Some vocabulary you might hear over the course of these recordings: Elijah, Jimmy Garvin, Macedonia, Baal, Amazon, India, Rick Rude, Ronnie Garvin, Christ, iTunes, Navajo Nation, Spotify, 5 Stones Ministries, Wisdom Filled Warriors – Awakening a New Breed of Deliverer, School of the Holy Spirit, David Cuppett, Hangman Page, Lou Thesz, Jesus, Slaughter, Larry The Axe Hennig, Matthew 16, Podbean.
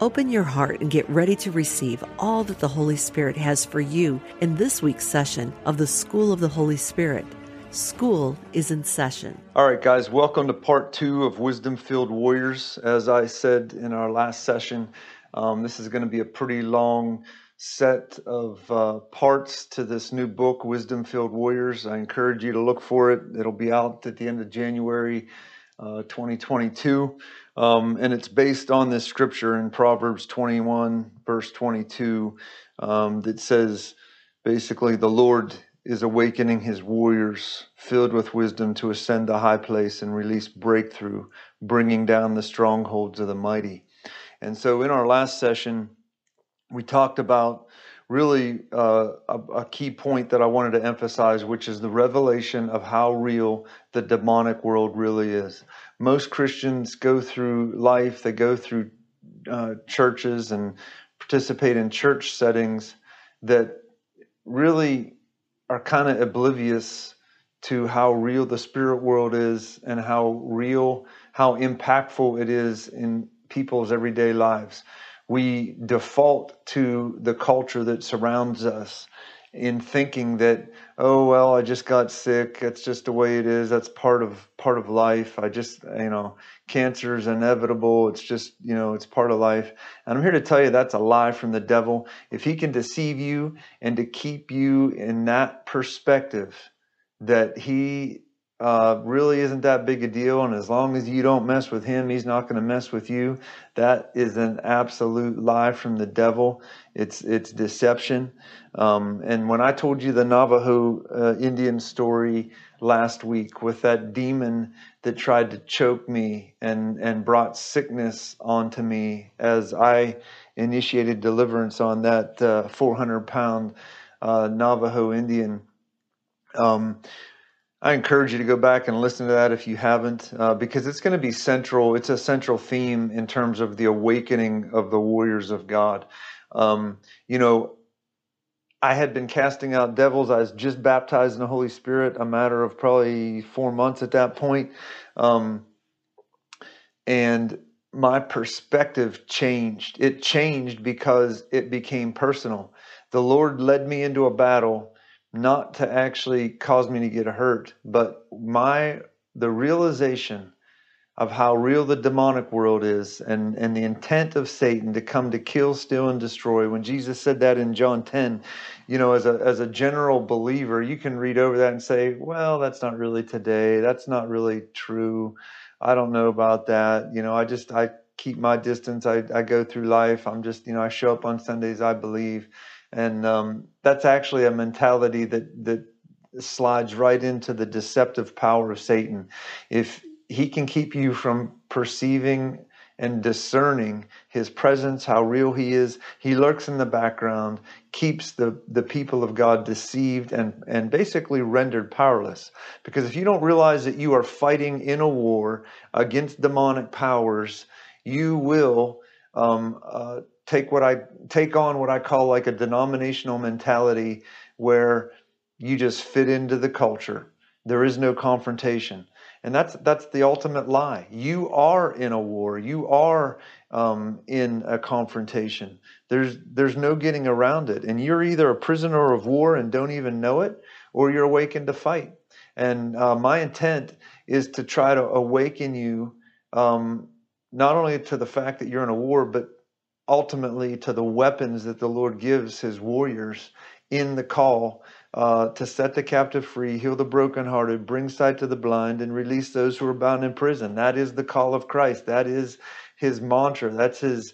Open your heart and get ready to receive all that the Holy Spirit has for you in this week's session of the School of the Holy Spirit. School is in session. All right, guys, welcome to part two of Wisdom Filled Warriors. As I said in our last session, this is going to be a pretty long set of parts to this new book, Wisdom Filled Warriors. I encourage you to look for it. It'll be out at the end of January 2022. And it's based on this scripture in Proverbs 21, verse 22, that says basically, the Lord is awakening his warriors filled with wisdom to ascend the high place and release breakthrough, bringing down the strongholds of the mighty. And so in our last session, we talked about really a key point that I wanted to emphasize, which is the revelation of how real the demonic world really is. Most Christians go through life, they go through churches and participate in church settings that really are kind of oblivious to how real the spirit world is and how impactful it is in people's everyday lives. We default to the culture that surrounds us in thinking that, oh, well, I just got sick. That's just the way it is. That's part of life. I just, cancer is inevitable. It's just, it's part of life. And I'm here to tell you that's a lie from the devil. If he can deceive you and to keep you in that perspective that he really isn't that big a deal, and as long as you don't mess with him, he's not going to mess with you, that is an absolute lie from the devil. It's deception. And when I told you the Navajo Indian story last week with that demon that tried to choke me and brought sickness onto me as I initiated deliverance on that 400-pound Navajo Indian, I encourage you to go back and listen to that if you haven't, because it's going to be central. It's a central theme in terms of the awakening of the warriors of God. I had been casting out devils. I was just baptized in the Holy Spirit, a matter of probably 4 months at that point. And my perspective changed. It changed because it became personal. The Lord led me into a battle, not to actually cause me to get hurt, but the realization of how real the demonic world is and the intent of Satan to come to kill, steal, and destroy. When Jesus said that in John 10, as a general believer, you can read over that and say, well, that's not really today. That's not really true. I don't know about that. I keep my distance. I go through life. I'm just, I show up on Sundays. I believe. And that's actually a mentality that slides right into the deceptive power of Satan. If he can keep you from perceiving and discerning his presence, how real he is, he lurks in the background, keeps the people of God deceived and basically rendered powerless. Because if you don't realize that you are fighting in a war against demonic powers, you will take on what I call like a denominational mentality, where you just fit into the culture. There is no confrontation. And that's the ultimate lie. You are in a war. You are in a confrontation. There's no getting around it. And you're either a prisoner of war and don't even know it, or you're awakened to fight. And my intent is to try to awaken you not only to the fact that you're in a war, but ultimately to the weapons that the Lord gives his warriors in the call to set the captive free, heal the brokenhearted, bring sight to the blind, and release those who are bound in prison. That is the call of Christ. That is his mantra. That's his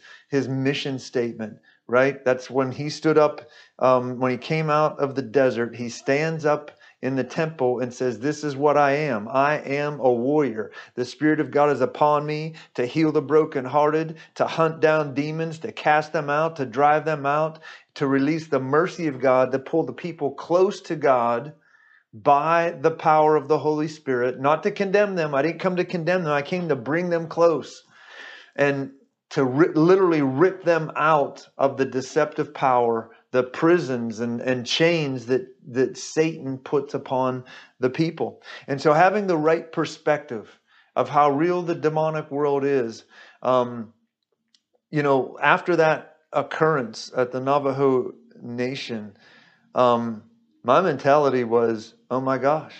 mission statement, right? That's when he stood up, when he came out of the desert, he stands up in the temple and says, this is what I am. I am a warrior. The Spirit of God is upon me to heal the brokenhearted, to hunt down demons, to cast them out, to drive them out, to release the mercy of God, to pull the people close to God by the power of the Holy Spirit, not to condemn them. I didn't come to condemn them. I came to bring them close and to literally rip them out of the deceptive power, the prisons and chains that Satan puts upon the people. And so having the right perspective of how real the demonic world is, after that occurrence at the Navajo Nation, my mentality was, oh my gosh,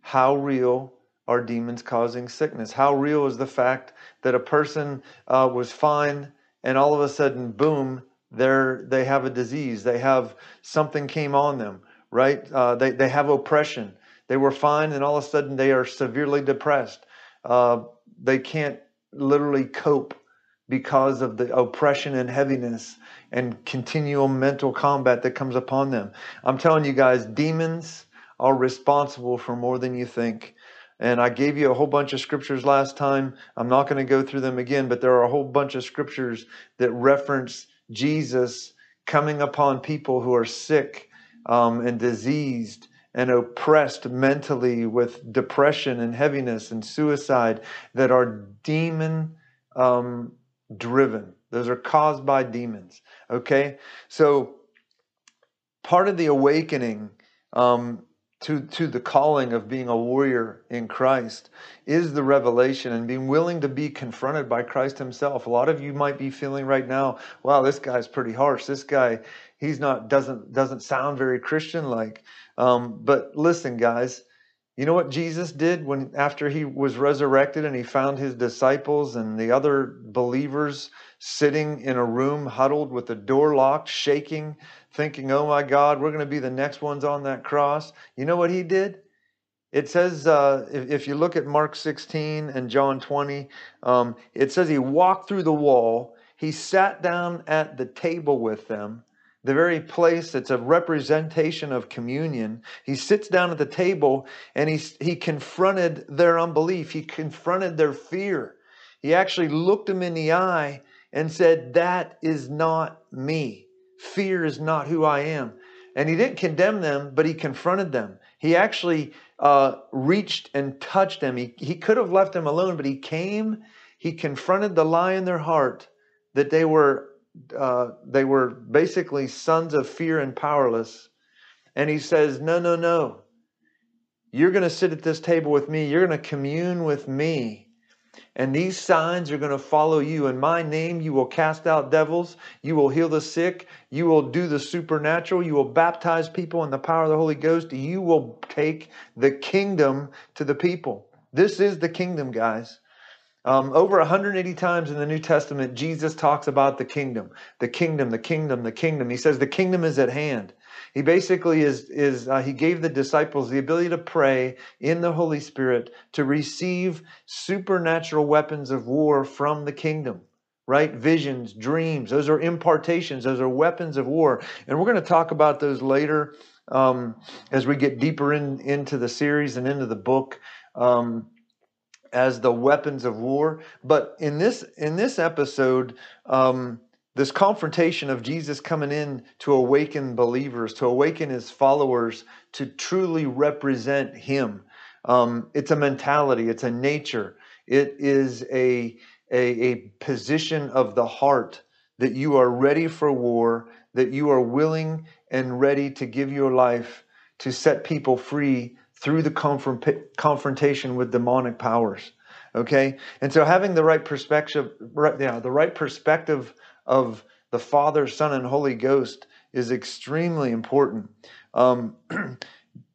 how real are demons causing sickness? How real is the fact that a person was fine and all of a sudden, boom, they have a disease. They have something came on them, right? They have oppression. They were fine and all of a sudden they are severely depressed. They can't literally cope because of the oppression and heaviness and continual mental combat that comes upon them. I'm telling you guys, demons are responsible for more than you think. And I gave you a whole bunch of scriptures last time. I'm not going to go through them again, but there are a whole bunch of scriptures that reference Jesus coming upon people who are sick and diseased and oppressed mentally with depression and heaviness and suicide that are demon driven. Those are caused by demons. Okay. So part of the awakening to the calling of being a warrior in Christ is the revelation and being willing to be confronted by Christ himself. A lot of you might be feeling right now, wow, this guy's pretty harsh. This guy, doesn't sound very Christian-like. But listen, guys, you know what Jesus did after he was resurrected and he found his disciples and the other believers sitting in a room huddled with the door locked, shaking, thinking, oh my God, we're going to be the next ones on that cross. You know what he did? It says, if you look at Mark 16 and John 20, it says he walked through the wall. He sat down at the table with them. The very place that's a representation of communion. He sits down at the table and he confronted their unbelief. He confronted their fear. He actually looked them in the eye and said, that is not me. Fear is not who I am. And he didn't condemn them, but he confronted them. He actually reached and touched them. He could have left them alone, but he came. He confronted the lie in their heart that they were basically sons of fear and powerless. And he says, no. You're going to sit at this table with me. You're going to commune with me. And these signs are going to follow you. In my name, you will cast out devils. You will heal the sick. You will do the supernatural. You will baptize people in the power of the Holy Ghost. You will take the kingdom to the people. This is the kingdom, guys. Over 180 times in the New Testament, Jesus talks about the kingdom, the kingdom, the kingdom, the kingdom. He says the kingdom is at hand. He basically he gave the disciples the ability to pray in the Holy Spirit to receive supernatural weapons of war from the kingdom, right? Visions, dreams, those are impartations. Those are weapons of war. And we're going to talk about those later as we get deeper into the series and into the book. As the weapons of war. But in this episode, this confrontation of Jesus coming in to awaken believers, to awaken his followers, to truly represent him. It's a mentality. It's a nature. It is a position of the heart that you are ready for war, that you are willing and ready to give your life to set people free through the confrontation with demonic powers. Okay. And so having the right perspective, the right perspective of the Father, Son, and Holy Ghost is extremely important. The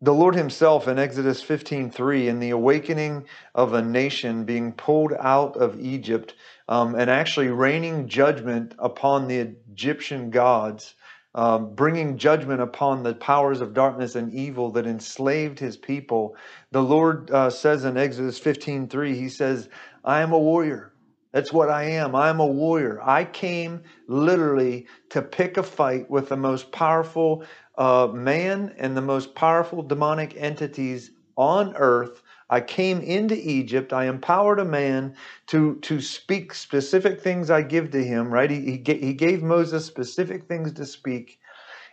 Lord himself in Exodus 15:3, in the awakening of a nation being pulled out of Egypt, and actually raining judgment upon the Egyptian gods, bringing judgment upon the powers of darkness and evil that enslaved his people. The Lord says in Exodus 15:3, he says, I am a warrior. That's what I am. I'm a warrior. I came literally to pick a fight with the most powerful man and the most powerful demonic entities on earth. I came into Egypt. I empowered a man to speak specific things I give to him, right? He gave Moses specific things to speak.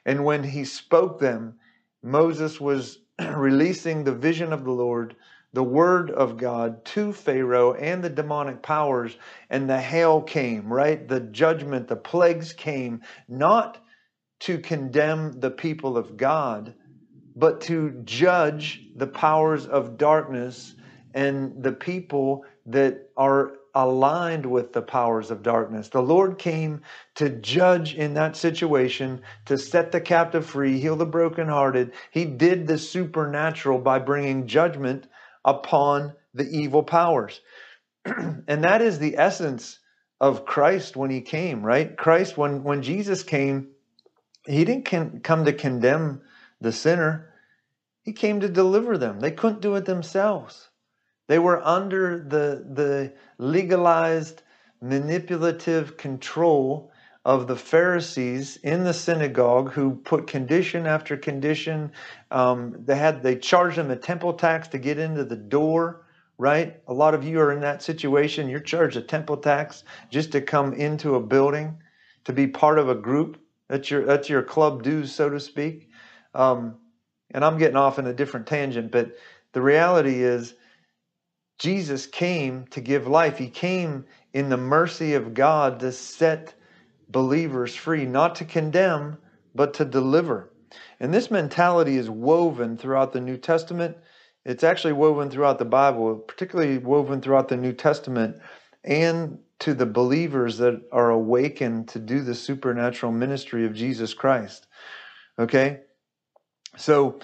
And when he spoke them, Moses was releasing the vision of the Lord, the word of God to Pharaoh and the demonic powers, and the hail came, right? The judgment, the plagues came, not to condemn the people of God, but to judge the powers of darkness and the people that are aligned with the powers of darkness. The Lord came to judge in that situation, to set the captive free, heal the brokenhearted. He did the supernatural by bringing judgment upon the evil powers. And that is the essence of Christ when he came, right? Christ, when Jesus came, he didn't come to condemn the sinner. He came to deliver them. They couldn't do it themselves. They were under the legalized, manipulative control of the Pharisees in the synagogue, who put condition after condition. They charged them a temple tax to get into the door, right? A lot of you are in that situation. You're charged a temple tax just to come into a building, to be part of a group. That's your club dues, so to speak. And I'm getting off in a different tangent, but the reality is Jesus came to give life. He came in the mercy of God to set believers free, not to condemn, but to deliver. And this mentality is woven throughout the New Testament. It's actually woven throughout the Bible, particularly woven throughout the New Testament, and to the believers that are awakened to do the supernatural ministry of Jesus Christ. Okay? So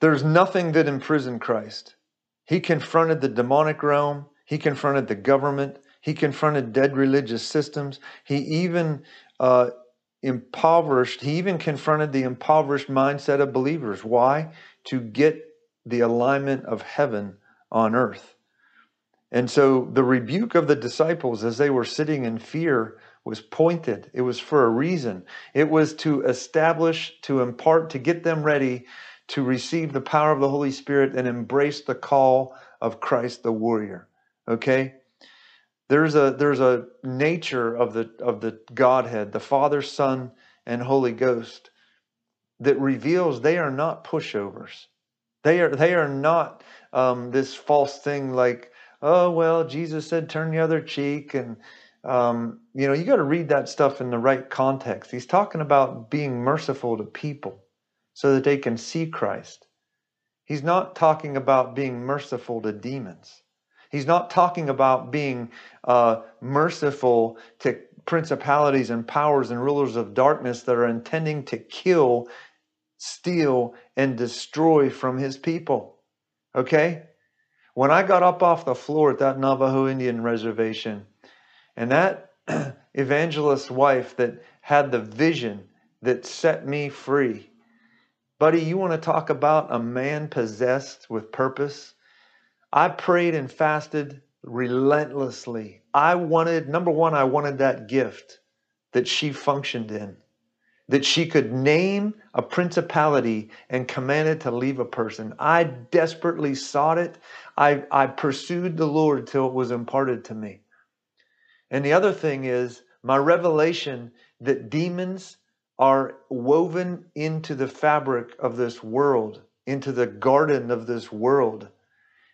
there's nothing that imprisoned Christ. He confronted the demonic realm. He confronted the government. He confronted dead religious systems. He even confronted the impoverished mindset of believers. Why? To get the alignment of heaven on earth. And so the rebuke of the disciples as they were sitting in fear was pointed. It was for a reason. It was to establish, to impart, to get them ready to receive the power of the Holy Spirit and embrace the call of Christ the warrior. Okay? There's a nature of the Godhead, the Father, Son, and Holy Ghost, that reveals they are not pushovers. They are not this false thing like, oh, well, Jesus said turn the other cheek, and you got to read that stuff in the right context. He's talking about being merciful to people so that they can see Christ. He's not talking about being merciful to demons. He's not talking about being merciful to principalities and powers and rulers of darkness that are intending to kill, steal, and destroy from his people. Okay? When I got up off the floor at that Navajo Indian reservation, and that evangelist's wife that had the vision that set me free, buddy, you want to talk about a man possessed with purpose? I prayed and fasted relentlessly. I wanted that gift that she functioned in, that she could name a principality and command it to leave a person. I desperately sought it. I pursued the Lord till it was imparted to me. And the other thing is my revelation that demons are woven into the fabric of this world, into the garden of this world.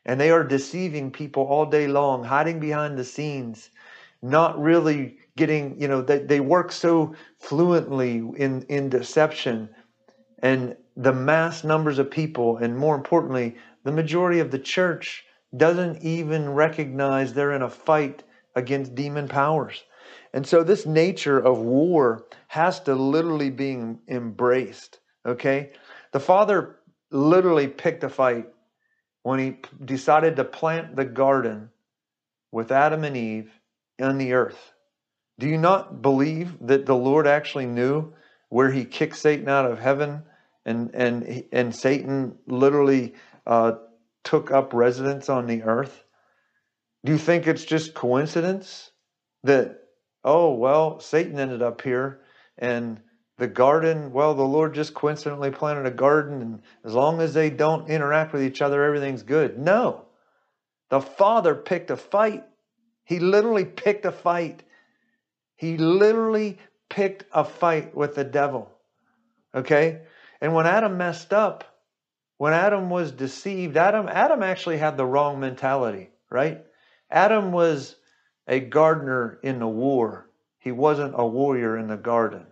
And they are deceiving people all day long, hiding behind the scenes, not really getting, they work so fluently in deception. And the mass numbers of people, and more importantly, the majority of the church, doesn't even recognize they're in a fight against demon powers. And so this nature of war has to literally be embraced, okay? The Father literally picked a fight when he decided to plant the garden with Adam and Eve on the earth. Do you not believe that the Lord actually knew where he kicked Satan out of heaven, and Satan literally took up residence on the earth? Do you think it's just coincidence that, oh, well, Satan ended up here and the garden, well, the Lord just coincidentally planted a garden, and as long as they don't interact with each other, everything's good? No. The Father picked a fight. He literally picked a fight. He literally picked a fight with the devil. Okay? And when Adam messed up, when Adam was deceived, Adam actually had the wrong mentality, right? Adam was a gardener in the war. He wasn't a warrior in the garden.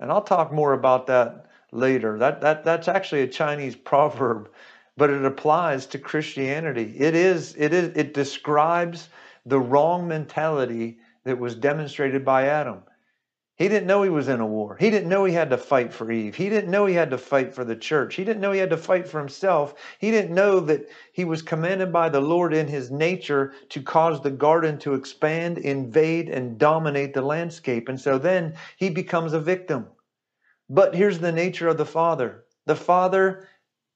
And I'll talk more about that later. That's actually a Chinese proverb, but it applies to Christianity. It describes the wrong mentality that was demonstrated by Adam. He didn't know he was in a war. He didn't know he had to fight for Eve. He didn't know he had to fight for the church. He didn't know he had to fight for himself. He didn't know that he was commanded by the Lord in his nature to cause the garden to expand, invade, and dominate the landscape. And so then he becomes a victim. But here's the nature of the Father. The Father,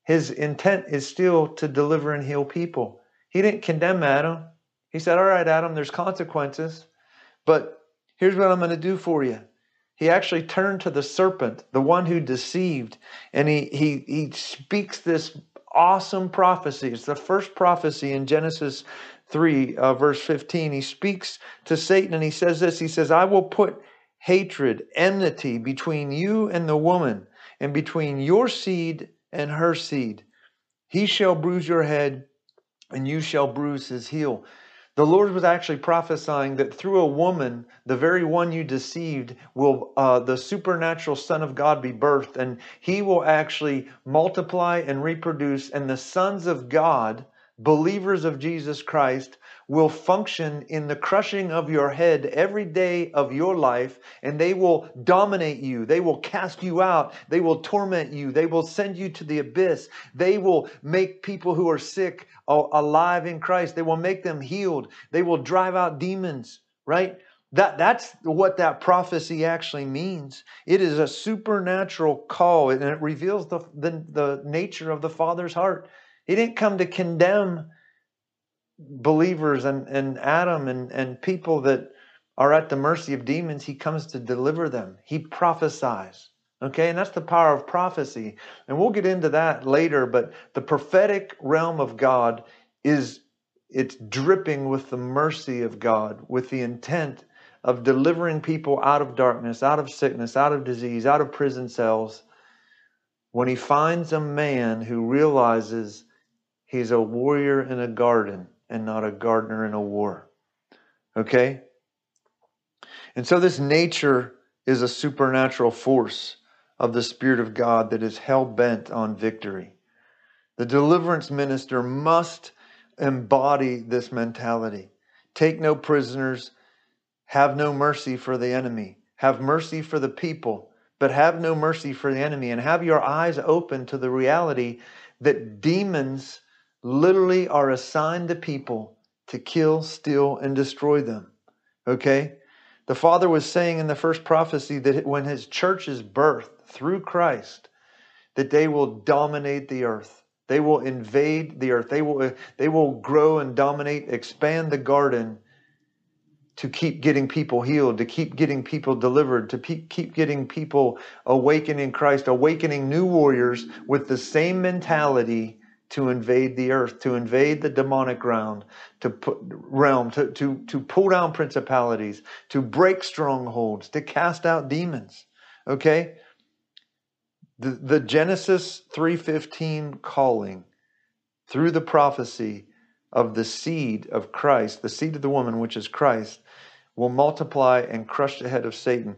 his intent is still to deliver and heal people. He didn't condemn Adam. He said, all right, Adam, there's consequences, but here's what I'm going to do for you. He actually turned to the serpent, the one who deceived, and he speaks this awesome prophecy. It's the first prophecy in Genesis 3, verse 15. He speaks to Satan and he says this. He says, I will put hatred, enmity between you and the woman, and between your seed and her seed. He shall bruise your head and you shall bruise his heel. The Lord was actually prophesying that through a woman, the very one you deceived, will the supernatural Son of God be birthed, and he will actually multiply and reproduce, and the sons of God, believers of Jesus Christ, will function in the crushing of your head every day of your life, and they will dominate you. They will cast you out. They will torment you. They will send you to the abyss. They will make people who are sick alive in Christ. They will make them healed. They will drive out demons, right? That's what that prophecy actually means. It is a supernatural call, and it reveals the nature of the Father's heart. He didn't come to condemn believers and Adam and people that are at the mercy of demons. He comes to deliver them. He prophesies. Okay, and that's the power of prophecy. And we'll get into that later, but the prophetic realm of God it's dripping with the mercy of God, with the intent of delivering people out of darkness, out of sickness, out of disease, out of prison cells. When he finds a man who realizes he's a warrior in a garden and not a gardener in a war. Okay? And so this nature is a supernatural force of the Spirit of God that is hell-bent on victory. The deliverance minister must embody this mentality. Take no prisoners, have no mercy for the enemy, have mercy for the people, but have no mercy for the enemy, and have your eyes open to the reality that demons literally are assigned to people to kill, steal, and destroy them. Okay? The Father was saying in the first prophecy that when his church is birthed through Christ, that they will dominate the earth. They will invade the earth. They will grow and dominate, expand the garden to keep getting people healed, to keep getting people delivered, to keep getting people awakening Christ, awakening new warriors with the same mentality to invade the earth, to invade the demonic realm, to pull down principalities, to break strongholds, to cast out demons. Okay? The Genesis 3:15 calling through the prophecy of the seed of Christ, the seed of the woman, which is Christ, will multiply and crush the head of Satan.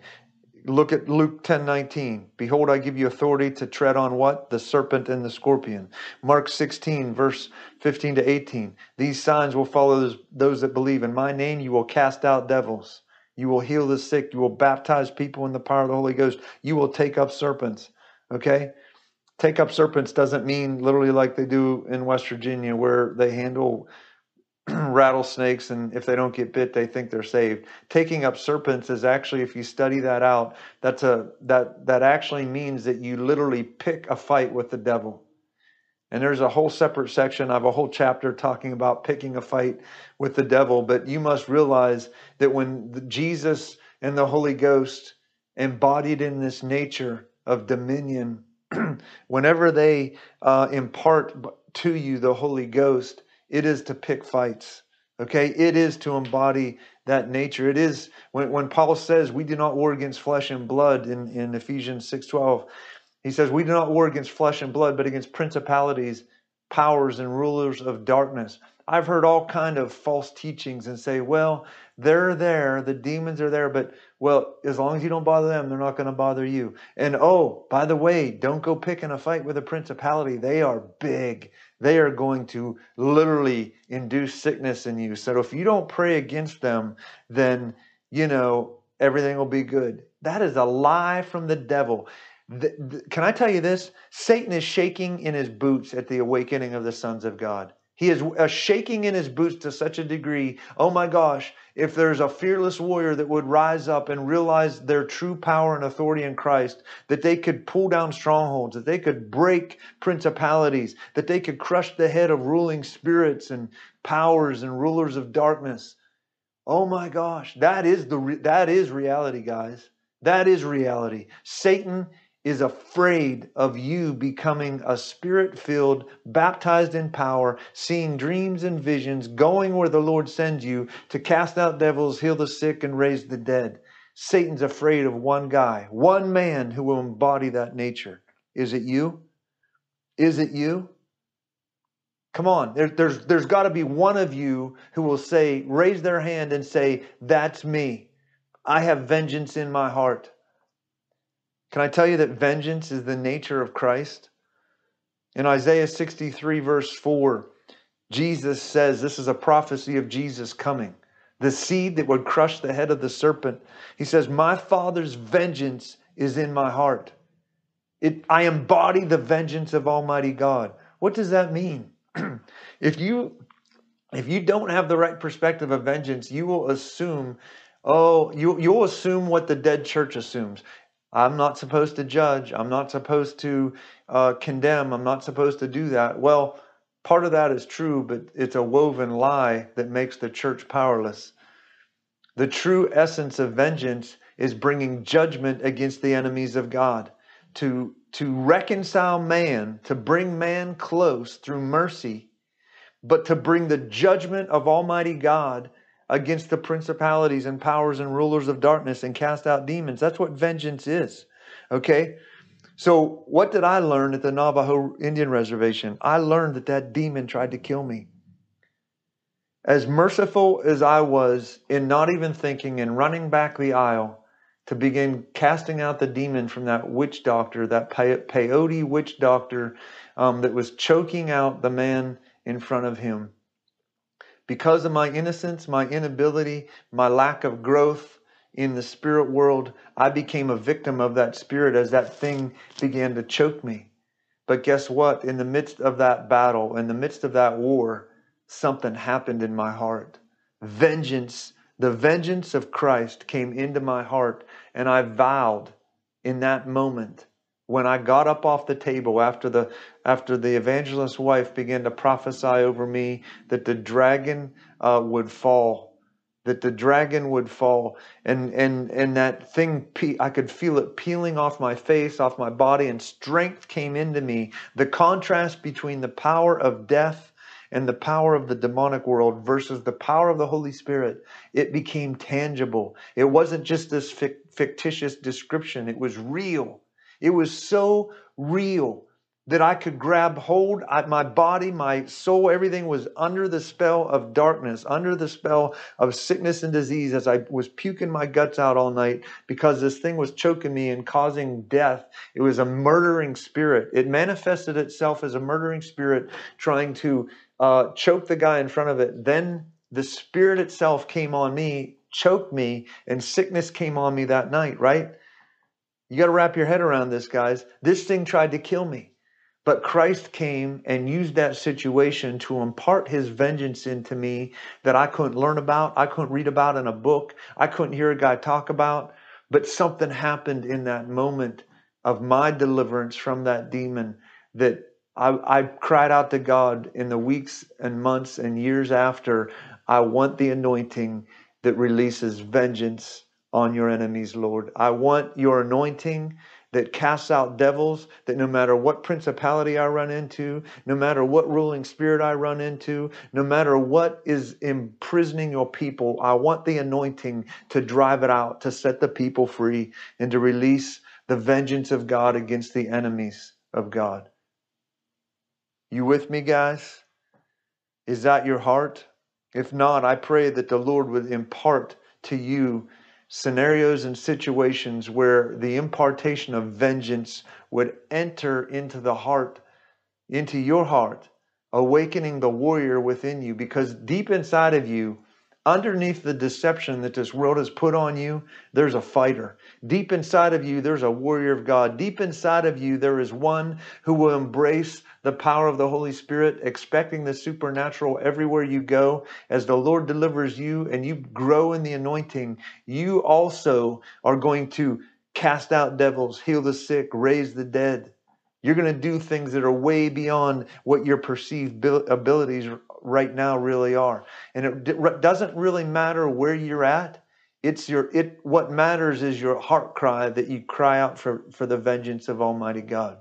Look at Luke 10:19. Behold, I give you authority to tread on what? The serpent and the scorpion. Mark 16, verse 15 to 18. These signs will follow those that believe. In my name you will cast out devils. You will heal the sick. You will baptize people in the power of the Holy Ghost. You will take up serpents. Okay? Take up serpents doesn't mean literally like they do in West Virginia where they handle rattlesnakes, and if they don't get bit, they think they're saved. Taking up serpents is actually, if you study that out, that actually means that you literally pick a fight with the devil. And there's a whole separate section. I have a whole chapter talking about picking a fight with the devil. But you must realize that when Jesus and the Holy Ghost embodied in this nature of dominion, whenever they impart to you the Holy Ghost, it is to pick fights. Okay, it is to embody that nature. It is when Paul says we do not war against flesh and blood in Ephesians 6:12. He says we do not war against flesh and blood, but against principalities, powers, and rulers of darkness. I've heard all kind of false teachings and say, well, they're there, the demons are there, but well, as long as you don't bother them, they're not going to bother you. And oh, by the way, don't go picking a fight with a principality. They are big. They are going to literally induce sickness in you. So if you don't pray against them, then, you know, everything will be good. That is a lie from the devil. Can I tell you this? Satan is shaking in his boots at the awakening of the sons of God. He is shaking in his boots to such a degree. Oh my gosh, if there's a fearless warrior that would rise up and realize their true power and authority in Christ, that they could pull down strongholds, that they could break principalities, that they could crush the head of ruling spirits and powers and rulers of darkness. Oh my gosh, that is reality, guys. That is reality. Satan is afraid of you becoming a spirit-filled, baptized in power, seeing dreams and visions, going where the Lord sends you to cast out devils, heal the sick, and raise the dead. Satan's afraid of one guy, one man who will embody that nature. Is it you? Is it you? Come on, there's got to be one of you who will say, raise their hand and say, that's me. I have vengeance in my heart. Can I tell you that vengeance is the nature of Christ? In Isaiah 63 verse 4, Jesus says, this is a prophecy of Jesus coming, the seed that would crush the head of the serpent. He says, my Father's vengeance is in my heart. I embody the vengeance of Almighty God. What does that mean? If you don't have the right perspective of vengeance, you will assume, you'll assume what the dead church assumes. I'm not supposed to judge. I'm not supposed to condemn. I'm not supposed to do that. Well, part of that is true, but it's a woven lie that makes the church powerless. The true essence of vengeance is bringing judgment against the enemies of God, to reconcile man, to bring man close through mercy, but to bring the judgment of Almighty God against the principalities and powers and rulers of darkness and cast out demons. That's what vengeance is. Okay. So what did I learn at the Navajo Indian reservation? I learned that demon tried to kill me. As merciful as I was in not even thinking and running back the aisle to begin casting out the demon from that witch doctor, that peyote witch doctor that was choking out the man in front of him. Because of my innocence, my inability, my lack of growth in the spirit world, I became a victim of that spirit as that thing began to choke me. But guess what? In the midst of that battle, in the midst of that war, something happened in my heart. Vengeance, the vengeance of Christ came into my heart, and I vowed in that moment, when I got up off the table after the evangelist's wife began to prophesy over me that the dragon would fall, and that thing, I could feel it peeling off my face, off my body, and strength came into me. The contrast between the power of death and the power of the demonic world versus the power of the Holy Spirit, it became tangible. It wasn't just this fictitious description. It was real. It was so real that I could grab hold. My body, my soul, everything was under the spell of darkness, under the spell of sickness and disease as I was puking my guts out all night because this thing was choking me and causing death. It was a murdering spirit. It manifested itself as a murdering spirit trying to choke the guy in front of it. Then the spirit itself came on me, choked me, and sickness came on me that night, right? You got to wrap your head around this, guys. This thing tried to kill me, but Christ came and used that situation to impart his vengeance into me that I couldn't learn about. I couldn't read about in a book. I couldn't hear a guy talk about, but something happened in that moment of my deliverance from that demon that I cried out to God in the weeks and months and years after, I want the anointing that releases vengeance on your enemies, Lord. I want your anointing that casts out devils, that no matter what principality I run into, no matter what ruling spirit I run into, no matter what is imprisoning your people, I want the anointing to drive it out, to set the people free, and to release the vengeance of God against the enemies of God. You with me, guys? Is that your heart? If not, I pray that the Lord would impart to you scenarios and situations where the impartation of vengeance would enter into the heart, into your heart, awakening the warrior within you. Because deep inside of you, underneath the deception that this world has put on you, there's a fighter. Deep inside of you, there's a warrior of God. Deep inside of you, there is one who will embrace the power of the Holy Spirit, expecting the supernatural everywhere you go. As the Lord delivers you and you grow in the anointing, you also are going to cast out devils, heal the sick, raise the dead. You're going to do things that are way beyond what your perceived abilities right now really are. And it doesn't really matter where you're at. What matters is your heart cry, that you cry out for the vengeance of Almighty God.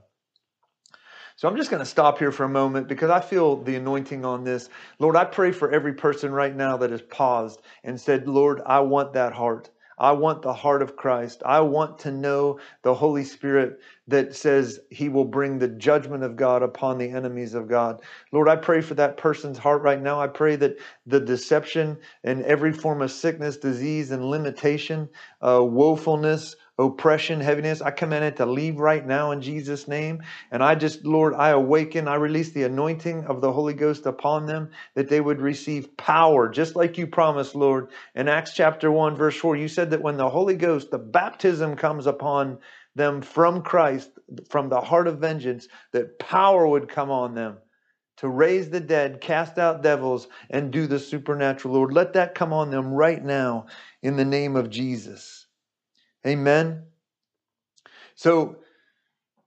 So I'm just going to stop here for a moment because I feel the anointing on this. Lord, I pray for every person right now that has paused and said, Lord, I want that heart. I want the heart of Christ. I want to know the Holy Spirit that says he will bring the judgment of God upon the enemies of God. Lord, I pray for that person's heart right now. I pray that the deception and every form of sickness, disease, and limitation, woefulness, oppression, heaviness, I command it to leave right now in Jesus' name. And I just, Lord, I awaken, I release the anointing of the Holy Ghost upon them, that they would receive power, just like you promised, Lord. In Acts chapter 1, verse 4, you said that when the Holy Ghost, the baptism comes upon them from Christ, from the heart of vengeance, that power would come on them to raise the dead, cast out devils, and do the supernatural, Lord. Let that come on them right now in the name of Jesus. Amen. So,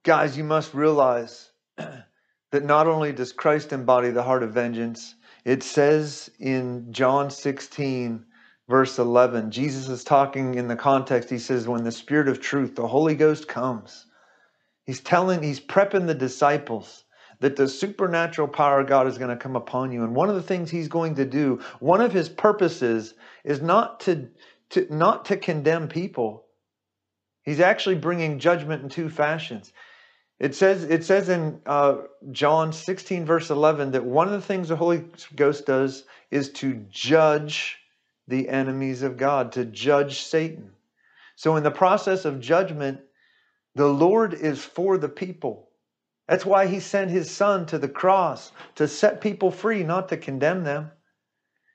guys, you must realize that not only does Christ embody the heart of vengeance, it says in John 16, verse 11, Jesus is talking in the context. He says, when the Spirit of truth, the Holy Ghost comes, he's prepping the disciples that the supernatural power of God is going to come upon you. And one of the things he's going to do, one of his purposes is not to condemn people. He's actually bringing judgment in two fashions. It says in John 16, verse 11, that one of the things the Holy Ghost does is to judge the enemies of God, to judge Satan. So in the process of judgment, the Lord is for the people. That's why he sent his son to the cross, to set people free, not to condemn them.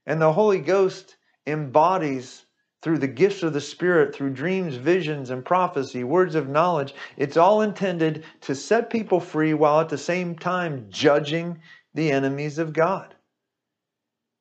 And the Holy Ghost embodies, through the gifts of the Spirit, through dreams, visions, and prophecy, words of knowledge, it's all intended to set people free while at the same time judging the enemies of God.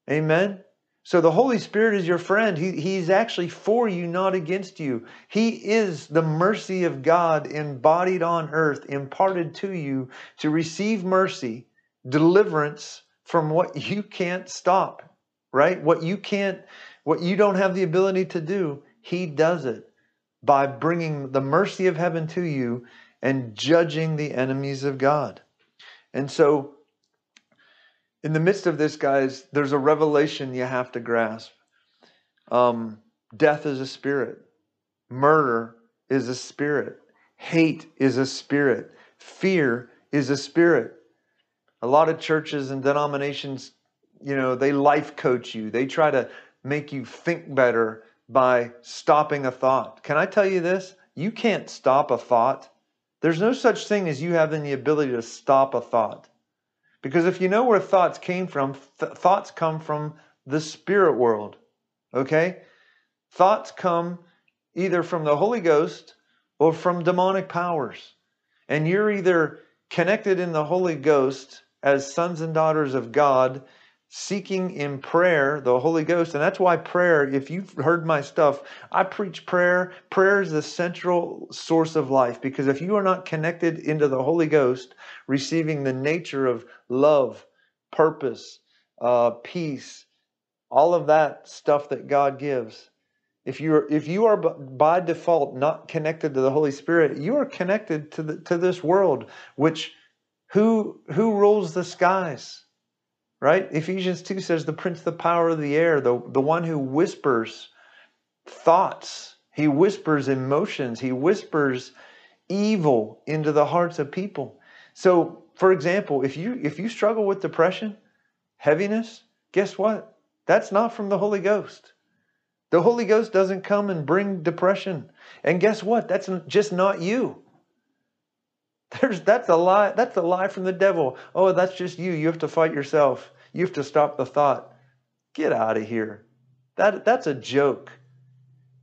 Amen? So the Holy Spirit is your friend. He's actually for you, not against you. He is the mercy of God embodied on earth, imparted to you to receive mercy, deliverance from what you can't stop, right? What you don't have the ability to do, he does it by bringing the mercy of heaven to you and judging the enemies of God. And so in the midst of this, guys, there's a revelation you have to grasp. Death is a spirit. Murder is a spirit. Hate is a spirit. Fear is a spirit. A lot of churches and denominations, you know, they life coach you. They try to make you think better by stopping a thought. Can I tell you this? You can't stop a thought. There's no such thing as you having the ability to stop a thought. Because if you know where thoughts came from, thoughts come from the spirit world. Okay? Thoughts come either from the Holy Ghost or from demonic powers. And you're either connected in the Holy Ghost as sons and daughters of God seeking in prayer the Holy Ghost. And that's why prayer, if you've heard my stuff, I preach prayer. Prayer is the central source of life, because if you are not connected into the Holy Ghost, receiving the nature of love, purpose, peace, all of that stuff that God gives, if you are by default not connected to the Holy Spirit, you are connected to this world, which who rules the skies, right? Ephesians 2 says the prince, the power of the air, the one who whispers thoughts, he whispers emotions, he whispers evil into the hearts of people. So, for example, if you struggle with depression, heaviness, guess what? That's not from the Holy Ghost. The Holy Ghost doesn't come and bring depression. And guess what? That's just not you. That's a lie. That's a lie from the devil. Oh, that's just you. You have to fight yourself. You have to stop the thought. Get out of here. That's a joke.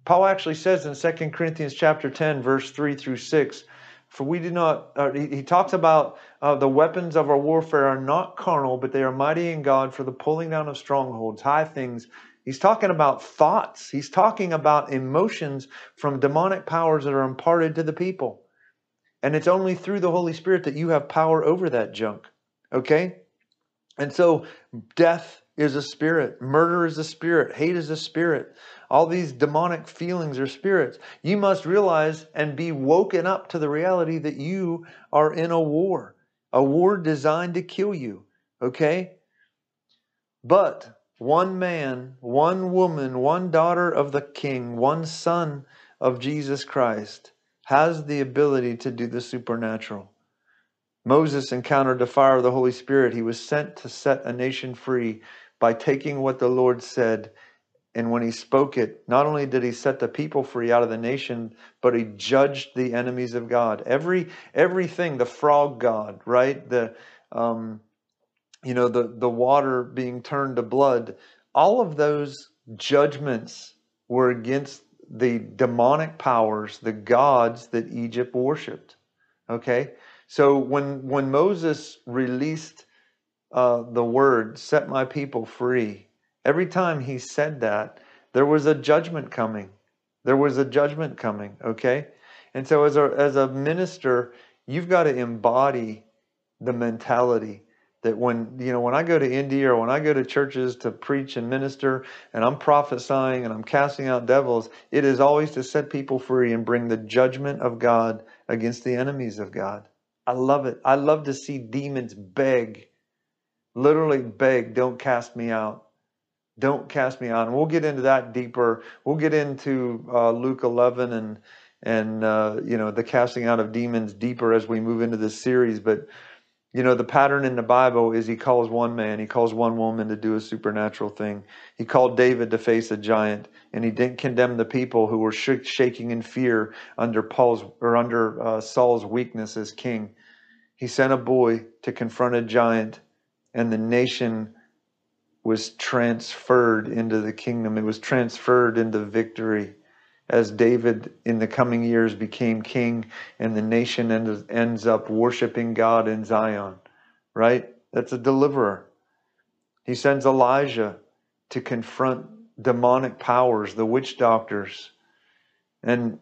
Paul actually says in 2 Corinthians chapter 10, verse 3 through 6, for we do not, he talks about the weapons of our warfare are not carnal, but they are mighty in God for the pulling down of strongholds, high things. He's talking about thoughts. He's talking about emotions from demonic powers that are imparted to the people. And it's only through the Holy Spirit that you have power over that junk. Okay? And so death is a spirit. Murder is a spirit. Hate is a spirit. All these demonic feelings are spirits. You must realize and be woken up to the reality that you are in a war designed to kill you. Okay? But one man, one woman, one daughter of the King, one son of Jesus Christ has the ability to do the supernatural. Moses encountered the fire of the Holy Spirit. He was sent to set a nation free by taking what the Lord said. And when he spoke it, not only did he set the people free out of the nation, but he judged the enemies of God. Everything, the frog god, right? The water being turned to blood, all of those judgments were against the demonic powers, the gods that Egypt worshipped. Okay, so when Moses released the word, set my people free, every time he said that, there was a judgment coming. There was a judgment coming. Okay, and so as a minister, you've got to embody the mentality that when I go to India or when I go to churches to preach and minister and I'm prophesying and I'm casting out devils, it is always to set people free and bring the judgment of God against the enemies of God. I love it. I love to see demons beg, literally beg, don't cast me out. Don't cast me out. And we'll get into that deeper. We'll get into Luke 11 and the casting out of demons deeper as we move into this series. But the pattern in the Bible is he calls one man, he calls one woman to do a supernatural thing. He called David to face a giant, and he didn't condemn the people who were shaking in fear under Saul's weakness as king. He sent a boy to confront a giant, and the nation was transferred into the kingdom. It was transferred into victory as David in the coming years became king, and the nation ends up worshiping God in Zion, right? That's a deliverer. He sends Elijah to confront demonic powers, the witch doctors, and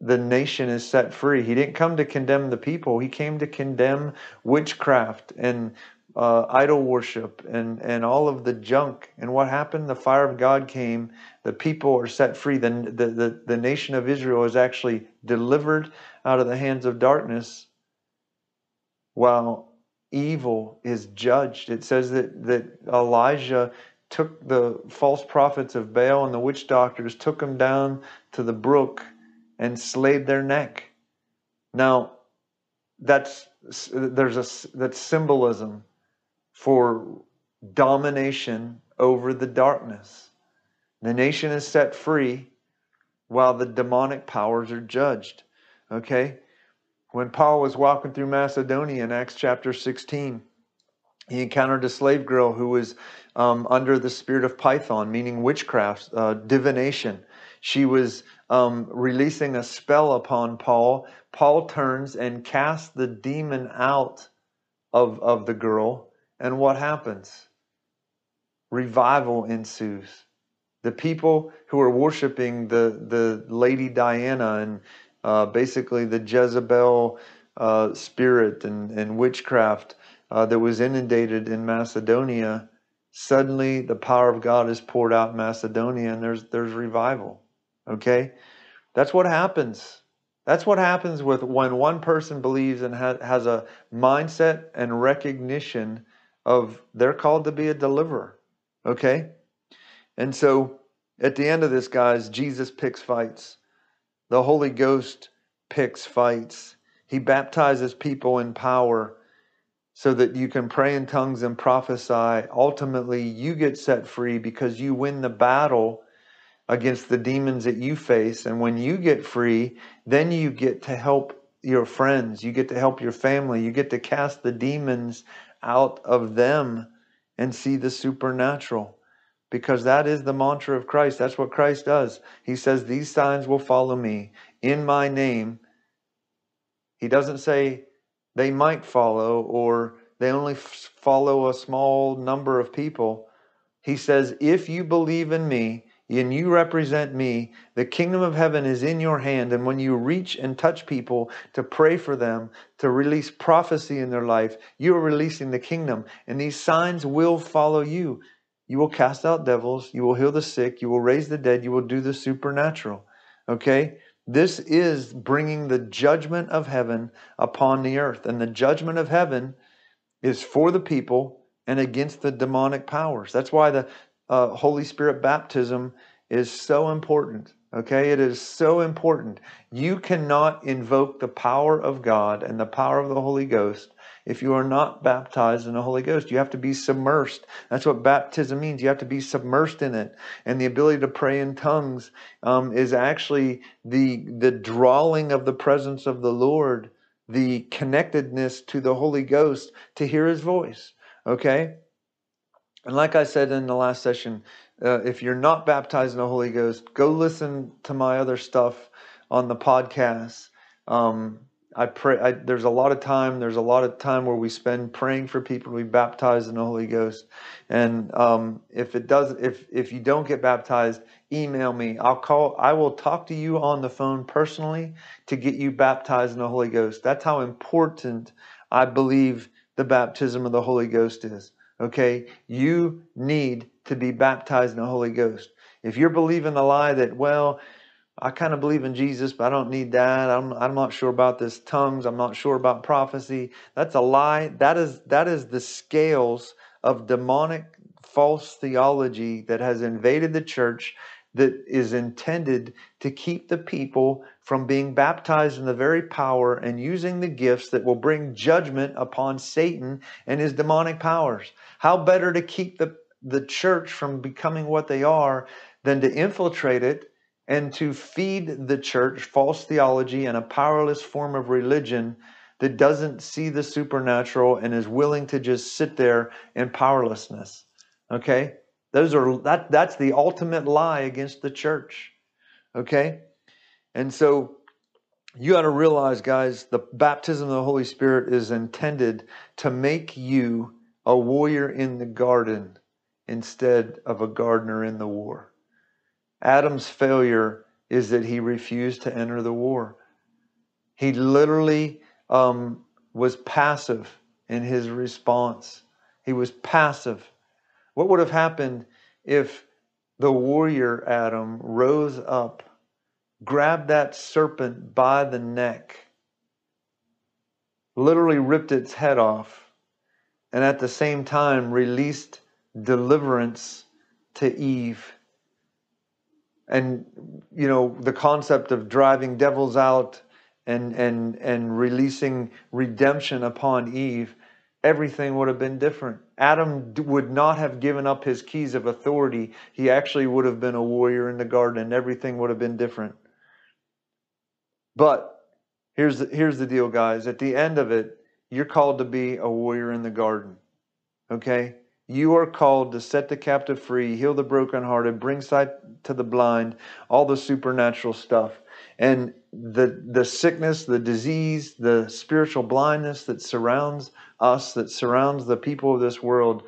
the nation is set free. He didn't come to condemn the people. He came to condemn witchcraft and idol worship and all of the junk. And what happened? The fire of God came. The people are set free. The nation of Israel is actually delivered out of the hands of darkness while evil is judged. It says that Elijah took the false prophets of Baal and the witch doctors, took them down to the brook and slayed their neck. Now, that's symbolism for domination over the darkness. The nation is set free while the demonic powers are judged. Okay? When Paul was walking through Macedonia in Acts chapter 16, he encountered a slave girl who was under the spirit of Python, meaning witchcraft, divination. She was releasing a spell upon Paul. Paul turns and casts the demon out of the girl. And what happens? revival ensues. The people who are worshiping the Lady Diana and basically the Jezebel spirit and witchcraft that was inundated in Macedonia, suddenly the power of God is poured out in Macedonia, and there's revival. Okay? That's what happens. That's what happens with when one person believes and has a mindset and recognition of they're called to be a deliverer. Okay? And so at the end of this, guys, Jesus picks fights. The Holy Ghost picks fights. He baptizes people in power so that you can pray in tongues and prophesy. Ultimately, you get set free because you win the battle against the demons that you face. And when you get free, then you get to help your friends. You get to help your family. You get to cast the demons out of them and see the supernatural. Because that is the mantra of Christ. That's what Christ does. He says, these signs will follow me in my name. He doesn't say they might follow or they only follow a small number of people. He says, if you believe in me and you represent me, the kingdom of heaven is in your hand. And when you reach and touch people to pray for them, to release prophecy in their life, you are releasing the kingdom. And these signs will follow you. You will cast out devils. You will heal the sick. You will raise the dead. You will do the supernatural. Okay? This is bringing the judgment of heaven upon the earth. And the judgment of heaven is for the people and against the demonic powers. That's why the Holy Spirit baptism is so important. Okay? It is so important. You cannot invoke the power of God and the power of the Holy Ghost if you are not baptized in the Holy Ghost. You have to be submersed. That's what baptism means. You have to be submersed in it. And the ability to pray in tongues is actually the drawing of the presence of the Lord, the connectedness to the Holy Ghost to hear His voice. Okay? And like I said in the last session, if you're not baptized in the Holy Ghost, go listen to my other stuff on the podcast. I pray. There's a lot of time. There's a lot of time where we spend praying for people to be baptized in the Holy Ghost. And if you don't get baptized, email me. I will talk to you on the phone personally to get you baptized in the Holy Ghost. That's how important I believe the baptism of the Holy Ghost is. Okay, you need to be baptized in the Holy Ghost. If you're believing the lie that, well, I kind of believe in Jesus, but I don't need that. I'm not sure about this tongues. I'm not sure about prophecy. That's a lie. That is the scales of demonic false theology that has invaded the church that is intended to keep the people from being baptized in the very power and using the gifts that will bring judgment upon Satan and his demonic powers. How better to keep the church from becoming what they are than to infiltrate it and to feed the church false theology and a powerless form of religion that doesn't see the supernatural and is willing to just sit there in powerlessness. Okay? That's the ultimate lie against the church. Okay? And so you got to realize, guys, the baptism of the Holy Spirit is intended to make you a warrior in the garden instead of a gardener in the war. Adam's failure is that he refused to enter the war. He literally was passive in his response. He was passive. What would have happened if the warrior Adam rose up, grabbed that serpent by the neck, literally ripped its head off, and at the same time released deliverance to Eve? And, you know, the concept of driving devils out and releasing redemption upon Eve, everything would have been different. Adam would not have given up his keys of authority. He actually would have been a warrior in the garden. Everything would have been different. But here's the deal, guys. At the end of it, you're called to be a warrior in the garden. Okay? You are called to set the captive free, heal the brokenhearted, bring sight to the blind, all the supernatural stuff. And the sickness, the disease, the spiritual blindness that surrounds us, that surrounds the people of this world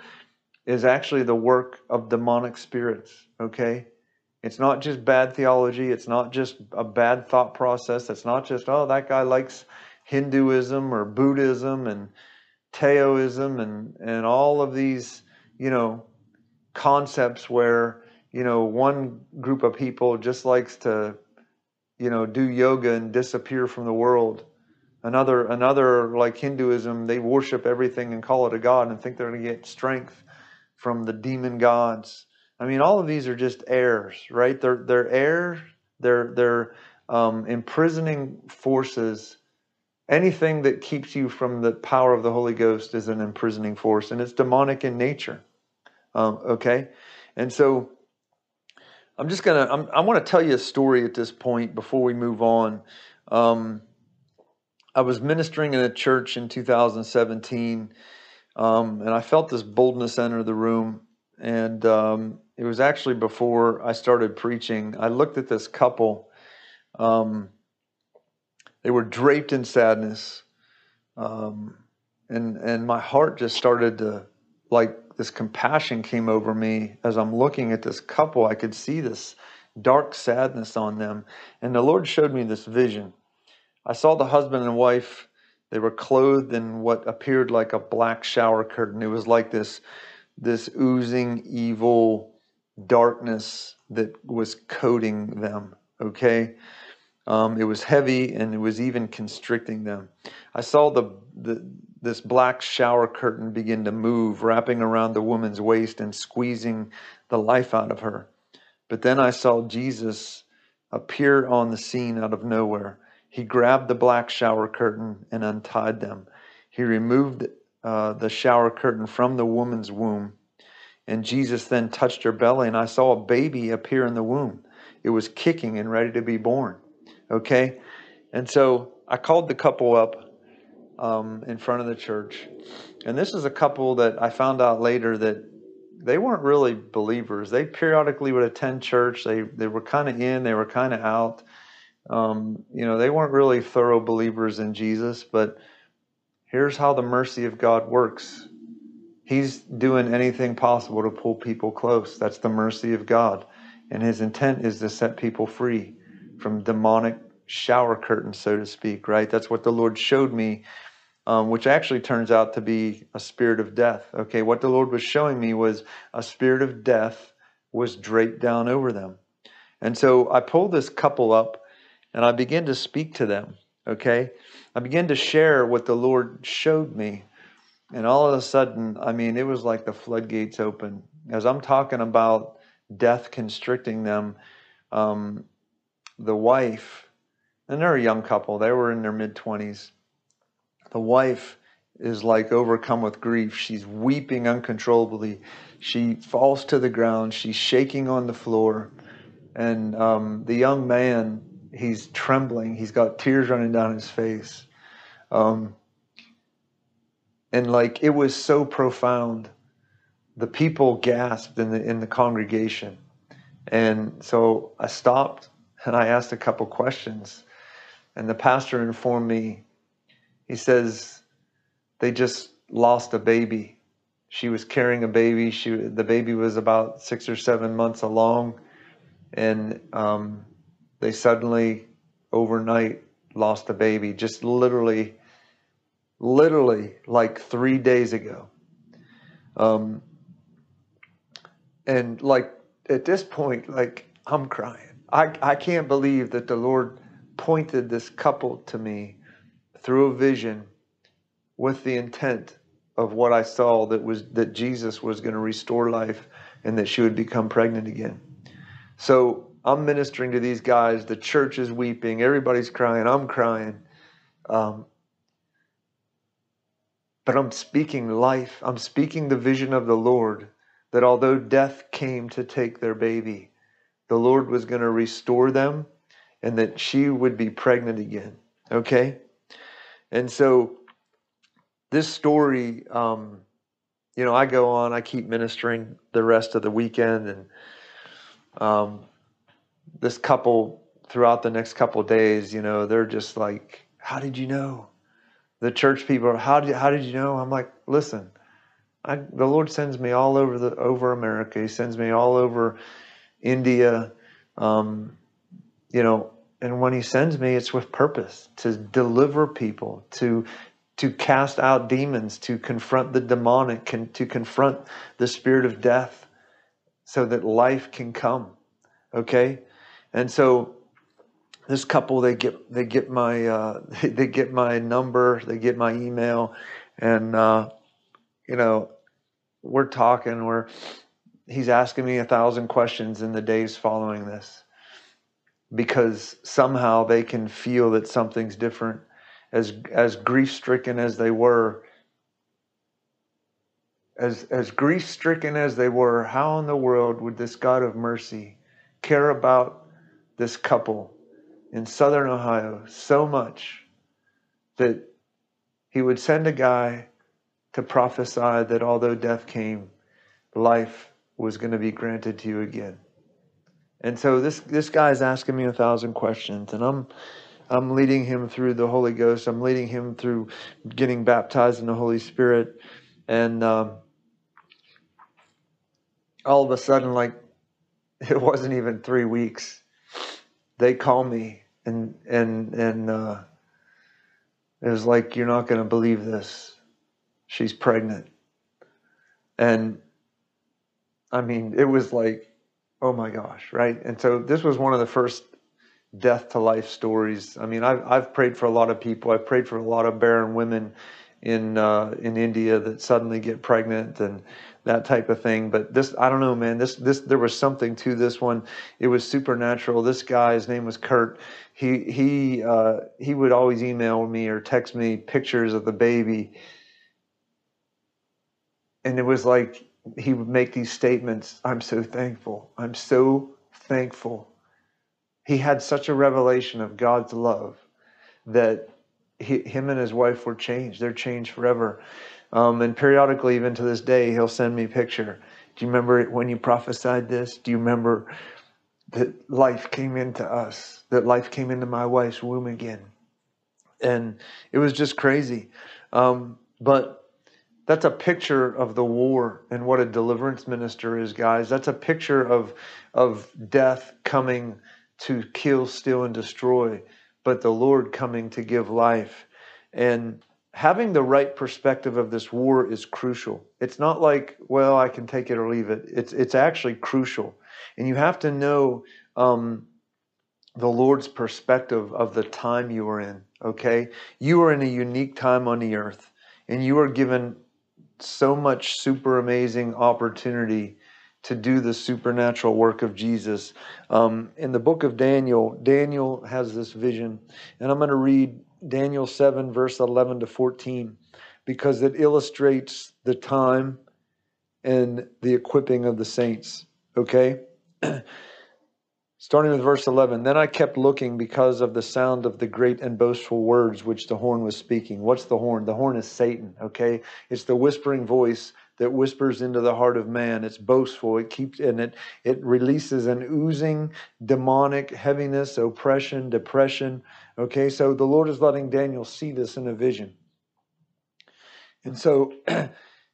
is actually the work of demonic spirits, okay? It's not just bad theology. It's not just a bad thought process. It's not just, oh, that guy likes Hinduism or Buddhism and Taoism and all of these, you know, concepts where, you know, one group of people just likes to, you know, do yoga and disappear from the world. Another like Hinduism, they worship everything and call it a god and think they're going to get strength from the demon gods. I mean, all of these are just errors, right? They're errors. They're imprisoning forces. Anything that keeps you from the power of the Holy Ghost is an imprisoning force, and it's demonic in nature. Okay, and so I want to tell you a story at this point before we move on. I was ministering in a church in 2017, and I felt this boldness enter the room. And it was actually before I started preaching. I looked at this couple. They were draped in sadness. And my heart just started to, like, this compassion came over me as I'm looking at this couple. I could see this dark sadness on them. And the Lord showed me this vision. I saw the husband and wife. They were clothed in what appeared like a black shower curtain. It was like this oozing evil darkness that was coating them, okay? It was heavy, and it was even constricting them. I saw this black shower curtain begin to move, wrapping around the woman's waist and squeezing the life out of her. But then I saw Jesus appear on the scene out of nowhere. He grabbed the black shower curtain and untied them. He removed the shower curtain from the woman's womb. And Jesus then touched her belly, and I saw a baby appear in the womb. It was kicking and ready to be born. Okay? And so I called the couple up in front of the church. And this is a couple that I found out later that they weren't really believers. They periodically would attend church. They were kind of in, they were kind of out. You know, they weren't really thorough believers in Jesus, but here's how the mercy of God works. He's doing anything possible to pull people close. That's the mercy of God. And his intent is to set people free from demonic shower curtains, so to speak, right? That's what the Lord showed me, which actually turns out to be a spirit of death. Okay, what the Lord was showing me was a spirit of death was draped down over them. And so I pulled this couple up and I began to speak to them. Okay, I began to share what the Lord showed me. And all of a sudden, I mean, it was like the floodgates open. As I'm talking about death constricting them, the wife, and they're a young couple, they were in their mid-20s. The wife is like overcome with grief. She's weeping uncontrollably. She falls to the ground. She's shaking on the floor. And the young man, he's trembling. He's got tears running down his face. And like, it was so profound. The people gasped in the congregation. And so I stopped and I asked a couple questions, and the pastor informed me. He says, they just lost a baby. She was carrying a baby. The baby was about 6 or 7 months along. And, they suddenly, overnight, lost the baby. Just literally like 3 days ago. And like, at this point, like, I'm crying. I can't believe that the Lord pointed this couple to me through a vision with the intent of what I saw, that Jesus was going to restore life and that she would become pregnant again. So I'm ministering to these guys. The church is weeping. Everybody's crying. I'm crying. But I'm speaking life. I'm speaking the vision of the Lord, that although death came to take their baby, the Lord was going to restore them and that she would be pregnant again. Okay? And so this story, you know, I go on. I keep ministering the rest of the weekend, and this couple, throughout the next couple of days, you know, they're just like, how did you know? The church people are, how did you know? I'm like, listen, The Lord sends me all over over America. He sends me all over India, you know. And when He sends me, it's with purpose to deliver people, to cast out demons, to confront the demonic, to confront the spirit of death, so that life can come. Okay, and so this couple, they get my number, they get my email, and you know, we're talking. He's asking me 1,000 questions in the days following this, because somehow they can feel that something's different. As grief-stricken as they were, as grief-stricken as they were, how in the world would this God of mercy care about this couple in Southern Ohio so much that He would send a guy to prophesy that although death came, life was going to be granted to you again? And so this guy's asking me 1,000 questions, and I'm leading him through the Holy Ghost. I'm leading him through getting baptized in the Holy Spirit. And all of a sudden, like, it wasn't even 3 weeks, they call me, and it was like, "You're not going to believe this. She's pregnant." And I mean, it was like, oh my gosh, right? And so this was one of the first death to life stories. I mean, I've prayed for a lot of people. I've prayed for a lot of barren women in India that suddenly get pregnant and that type of thing. But this, I don't know, man, this, there was something to this one. It was supernatural. This guy, his name was Kurt. He would always email me or text me pictures of the baby. And it was like, he would make these statements. "I'm so thankful. I'm so thankful." He had such a revelation of God's love that him and his wife were changed. They're changed forever. And periodically, even to this day, he'll send me a picture. "Do you remember when you prophesied this? Do you remember that life came into us, that life came into my wife's womb again?" And it was just crazy. But that's a picture of the war and what a deliverance minister is, guys. That's a picture of death coming to kill, steal, and destroy, but the Lord coming to give life. And having the right perspective of this war is crucial. It's not like, well, I can take it or leave it. It's actually crucial. And you have to know the Lord's perspective of the time you are in, okay? You are in a unique time on the earth, and you are given so much super amazing opportunity to do the supernatural work of Jesus. In the book of Daniel, Daniel has this vision, and I'm going to read Daniel 7, verse 11 to 14, because it illustrates the time and the equipping of the saints. Okay? Starting with verse 11, "Then I kept looking because of the sound of the great and boastful words which the horn was speaking." What's the horn? The horn is Satan, okay? It's the whispering voice that whispers into the heart of man. It's boastful. It keeps in it. It releases an oozing demonic heaviness, oppression, depression. Okay, so the Lord is letting Daniel see this in a vision. And so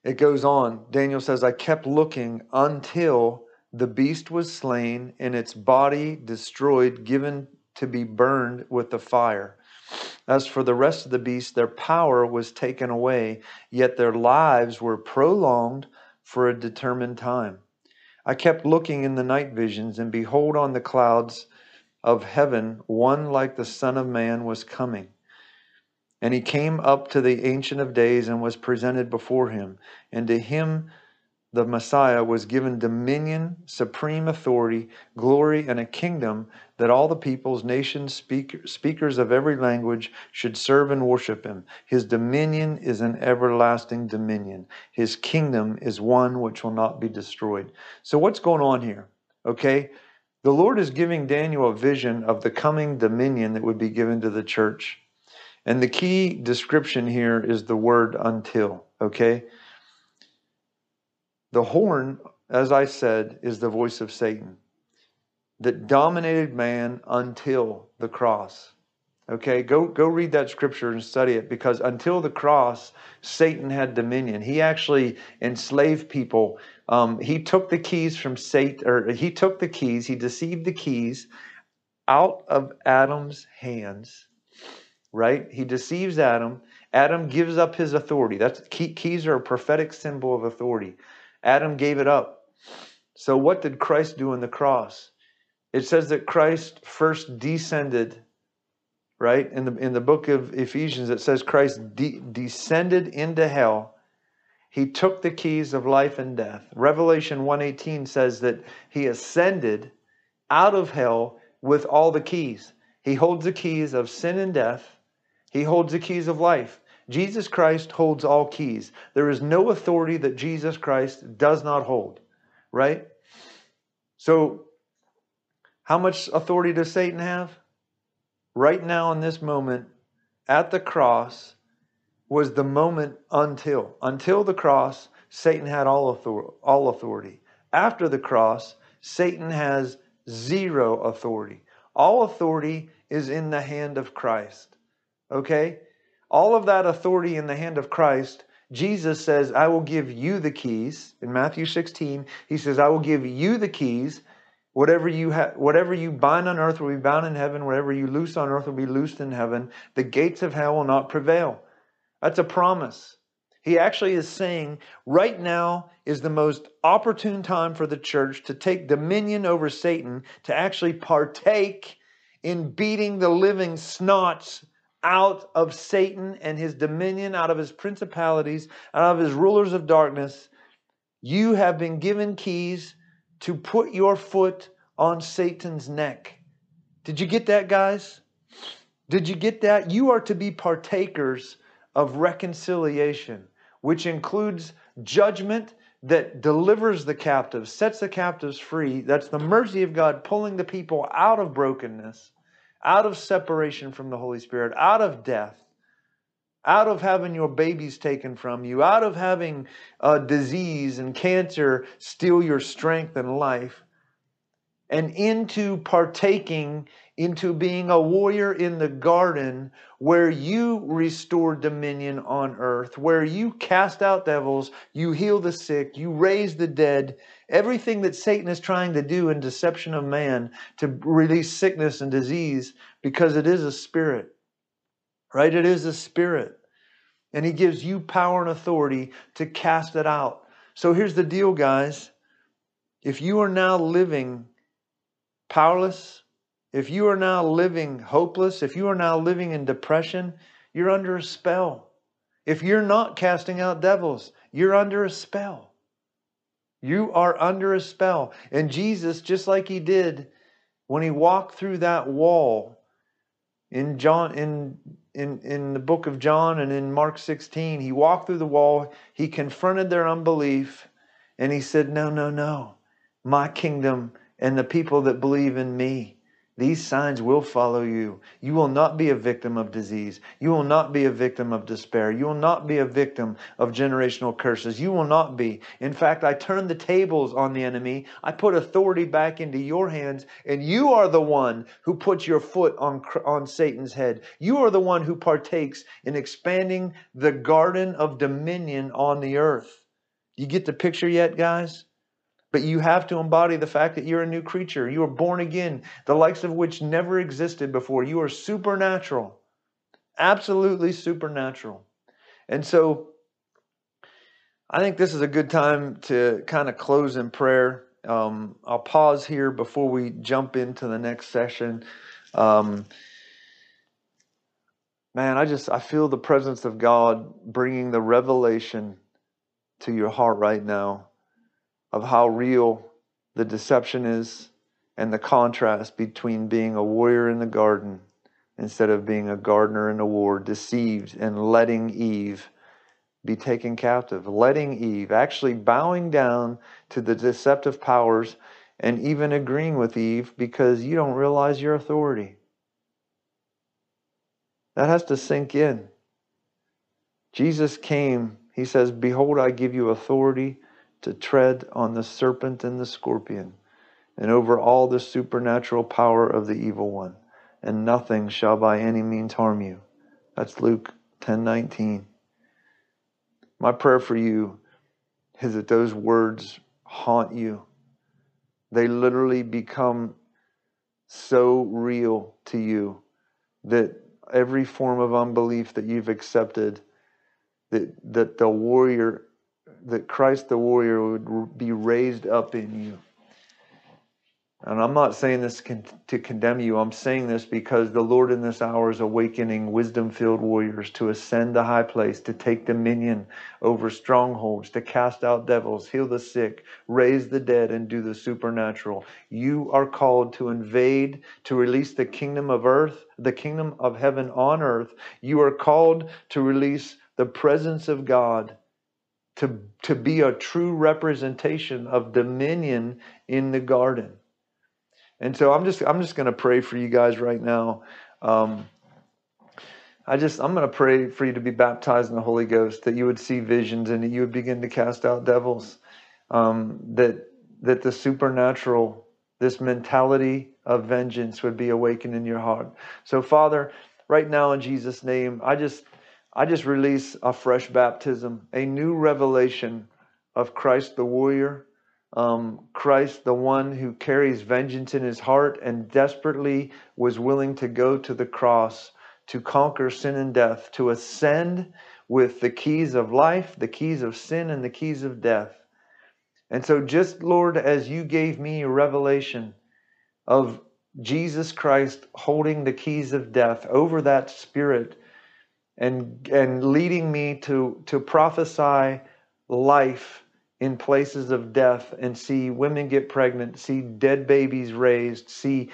it goes on. Daniel says, "I kept looking until the beast was slain and its body destroyed, given to be burned with the fire. As for the rest of the beasts, their power was taken away, yet their lives were prolonged for a determined time. I kept looking in the night visions, and behold, on the clouds of heaven, one like the Son of Man was coming. And he came up to the Ancient of Days and was presented before him, and to him the Messiah was given dominion, supreme authority, glory, and a kingdom that all the peoples, nations, speakers of every language should serve and worship him. His dominion is an everlasting dominion. His kingdom is one which will not be destroyed." So what's going on here? Okay, the Lord is giving Daniel a vision of the coming dominion that would be given to the church. And the key description here is the word "until." Okay, the horn, as I said, is the voice of Satan that dominated man until the cross. Okay, go read that scripture and study it, because until the cross, Satan had dominion. He actually enslaved people. He took the keys from Satan, or he took the keys, he deceived the keys out of Adam's hands, right? He deceives Adam. Adam gives up his authority. That's, keys are a prophetic symbol of authority. Adam gave it up. So what did Christ do on the cross? It says that Christ first descended. Right? In the book of Ephesians, it says Christ descended into hell. He took the keys of life and death. Revelation 1:18 says that he ascended out of hell with all the keys. He holds the keys of sin and death. He holds the keys of life. Jesus Christ holds all keys. There is no authority that Jesus Christ does not hold. Right? So how much authority does Satan have? Right now in this moment at the cross was the moment until the cross, Satan had all authority. After the cross, Satan has zero authority. All authority is in the hand of Christ. Okay? All of that authority in the hand of Christ, Jesus says, I will give you the keys. In Matthew 16, he says, I will give you the keys. Whatever you bind on earth will be bound in heaven. Whatever you loose on earth will be loosed in heaven. The gates of hell will not prevail. That's a promise. He actually is saying right now is the most opportune time for the church to take dominion over Satan, to actually partake in beating the living snots out of Satan and his dominion, out of his principalities, out of his rulers of darkness. You have been given keys to put your foot on Satan's neck. Did you get that, guys? Did you get that? You are to be partakers of reconciliation, which includes judgment that delivers the captives, sets the captives free. That's the mercy of God pulling the people out of brokenness, out of separation from the Holy Spirit, out of death, out of having your babies taken from you, out of having disease and cancer steal your strength and life, and into partaking, into being a warrior in the garden where you restore dominion on earth, where you cast out devils, you heal the sick, you raise the dead. Everything that Satan is trying to do in deception of man to release sickness and disease, because it is a spirit. Right? It is a spirit. And he gives you power and authority to cast it out. So here's the deal, guys. If you are now living powerless, if you are now living hopeless, if you are now living in depression, you're under a spell. If you're not casting out devils, you're under a spell. You are under a spell. And Jesus, just like he did when he walked through that wall in John, in the book of John and in Mark 16, he walked through the wall, he confronted their unbelief, and he said, no, my kingdom and the people that believe in me, these signs will follow you. You will not be a victim of disease. You will not be a victim of despair. You will not be a victim of generational curses. You will not be. In fact, I turned the tables on the enemy. I put authority back into your hands, and you are the one who puts your foot on Satan's head. You are the one who partakes in expanding the garden of dominion on the earth. You get the picture yet, guys? But you have to embody the fact that you're a new creature. You are born again, the likes of which never existed before. You are supernatural, absolutely supernatural. And so I think this is a good time to kind of close in prayer. I'll pause here before we jump into the next session. Man, I feel the presence of God bringing the revelation to your heart right now of how real the deception is and the contrast between being a warrior in the garden instead of being a gardener in a war, deceived and letting Eve be taken captive, letting Eve, actually bowing down to the deceptive powers and even agreeing with Eve because you don't realize your authority. That has to sink in. Jesus came, he says, behold, I give you authority to tread on the serpent and the scorpion and over all the supernatural power of the evil one. and nothing shall by any means harm you. That's Luke 10:19. My prayer for you is that those words haunt you. They literally become so real to you that every form of unbelief that you've accepted, that the warrior, that Christ the warrior would be raised up in you. And I'm not saying this to condemn you. I'm saying this because the Lord in this hour is awakening wisdom-filled warriors to ascend the high place, to take dominion over strongholds, to cast out devils, heal the sick, raise the dead, and do the supernatural. You are called to invade, to release the kingdom of earth, the kingdom of heaven on earth. You are called to release the presence of God, to be a true representation of dominion in the garden. And so I'm just going to pray for you guys right now. I'm going to pray for you to be baptized in the Holy Ghost, that you would see visions and that you would begin to cast out devils. That the supernatural, this mentality of vengeance would be awakened in your heart. So Father, right now in Jesus' name, I just release a fresh baptism, a new revelation of Christ the warrior. Christ, the one who carries vengeance in his heart and desperately was willing to go to the cross to conquer sin and death, to ascend with the keys of life, the keys of sin, and the keys of death. And so just, Lord, as you gave me a revelation of Jesus Christ holding the keys of death over that spirit and leading me to prophesy life in places of death and see women get pregnant, see dead babies raised, see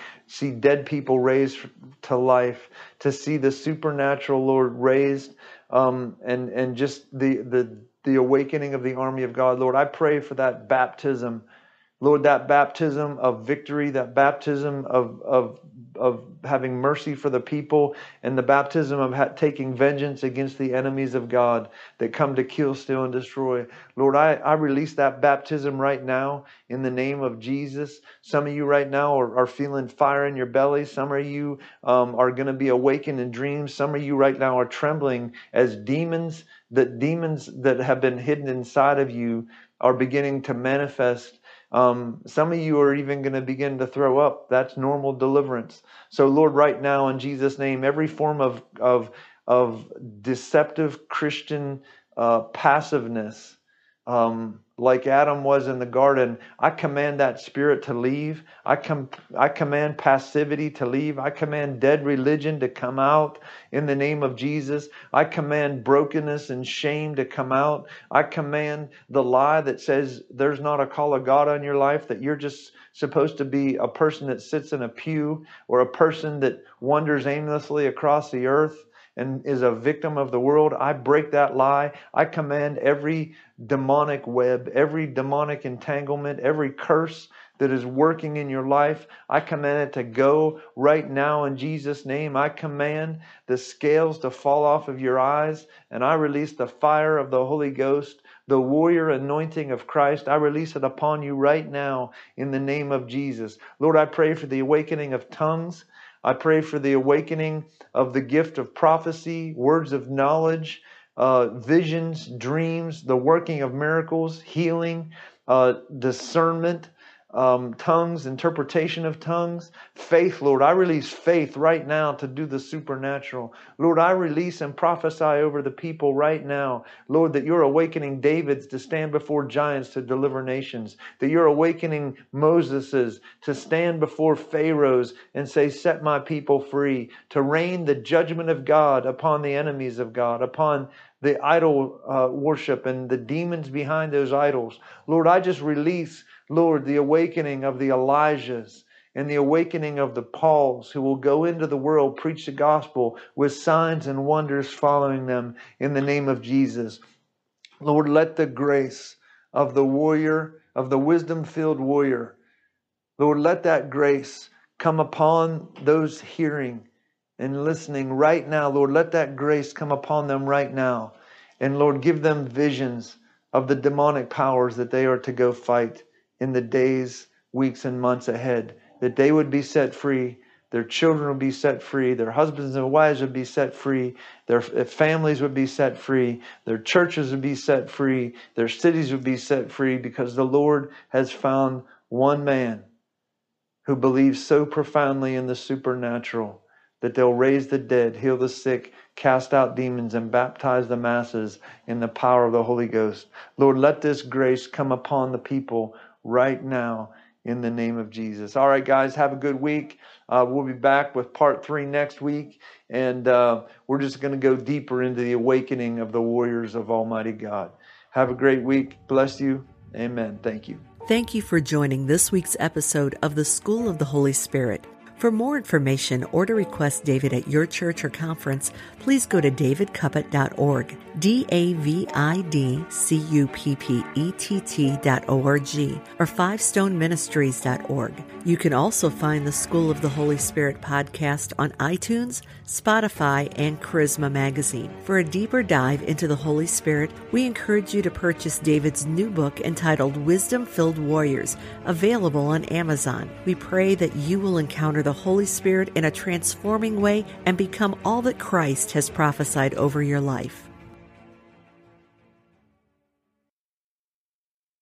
dead people raised to life, to see the supernatural, Lord, raised, and just the awakening of the army of God. Lord, I pray for that baptism, Lord, that baptism of victory, that baptism of having mercy for the people, and the baptism of taking vengeance against the enemies of God that come to kill, steal, and destroy. Lord, I release that baptism right now in the name of Jesus. Some of you right now are feeling fire in your belly. Some of you are going to be awakened in dreams. Some of you right now are trembling as demons that have been hidden inside of you are beginning to manifest. Some of you are even going to begin to throw up. That's normal deliverance. So Lord, right now in Jesus' name, every form of deceptive Christian passiveness, like Adam was in the garden, I command that spirit to leave. I command passivity to leave. I command dead religion to come out in the name of Jesus. I command brokenness and shame to come out. I command the lie that says there's not a call of God on your life, that you're just supposed to be a person that sits in a pew or a person that wanders aimlessly across the earth and is a victim of the world. I break that lie. I command every demonic web, every demonic entanglement, every curse that is working in your life, I command it to go right now in Jesus' name. I command the scales to fall off of your eyes, and I release the fire of the Holy Ghost, the warrior anointing of Christ. I release it upon you right now in the name of Jesus. Lord, I pray for the awakening of tongues. I pray for the awakening of the gift of prophecy, words of knowledge, visions, dreams, the working of miracles, healing, discernment, tongues, interpretation of tongues, faith. Lord, I release faith right now to do the supernatural. Lord, I release and prophesy over the people right now, Lord, that you're awakening Davids to stand before giants to deliver nations, that you're awakening Moseses to stand before Pharaohs and say, set my people free, to rain the judgment of God upon the enemies of God, upon the idol worship and the demons behind those idols. Lord, I just release, Lord, the awakening of the Elijahs and the awakening of the Pauls who will go into the world, preach the gospel with signs and wonders following them in the name of Jesus. Lord, let the grace of the warrior, of the wisdom-filled warrior, Lord, let that grace come upon those hearing and listening right now. Lord, let that grace come upon them right now. And Lord, give them visions of the demonic powers that they are to go fight in the days, weeks, and months ahead, that they would be set free, Their children would be set free. Their husbands and wives would be set free. Their families would be set free. Their churches would be set free. Their cities would be set free, because the Lord has found one man who believes so profoundly in the supernatural that they'll raise the dead, heal the sick, cast out demons, and baptize the masses in the power of the Holy Ghost. Lord, let this grace come upon the people right now, in the name of Jesus. All right, guys, have a good week. We'll be back with part 3 next week. And we're just going to go deeper into the awakening of the warriors of Almighty God. Have a great week. Bless you. Amen. Thank you. Thank you for joining this week's episode of the School of the Holy Spirit. For more information or to request David at your church or conference, please go to davidcuppett.org, davidcuppett.org, or 5stoneministries.org. You can also find the School of the Holy Spirit podcast on iTunes, Spotify, and Charisma Magazine. For a deeper dive into the Holy Spirit, we encourage you to purchase David's new book entitled Wisdom Filled Warriors, available on Amazon. We pray that you will encounter the Holy Spirit in a transforming way and become all that Christ has prophesied over your life.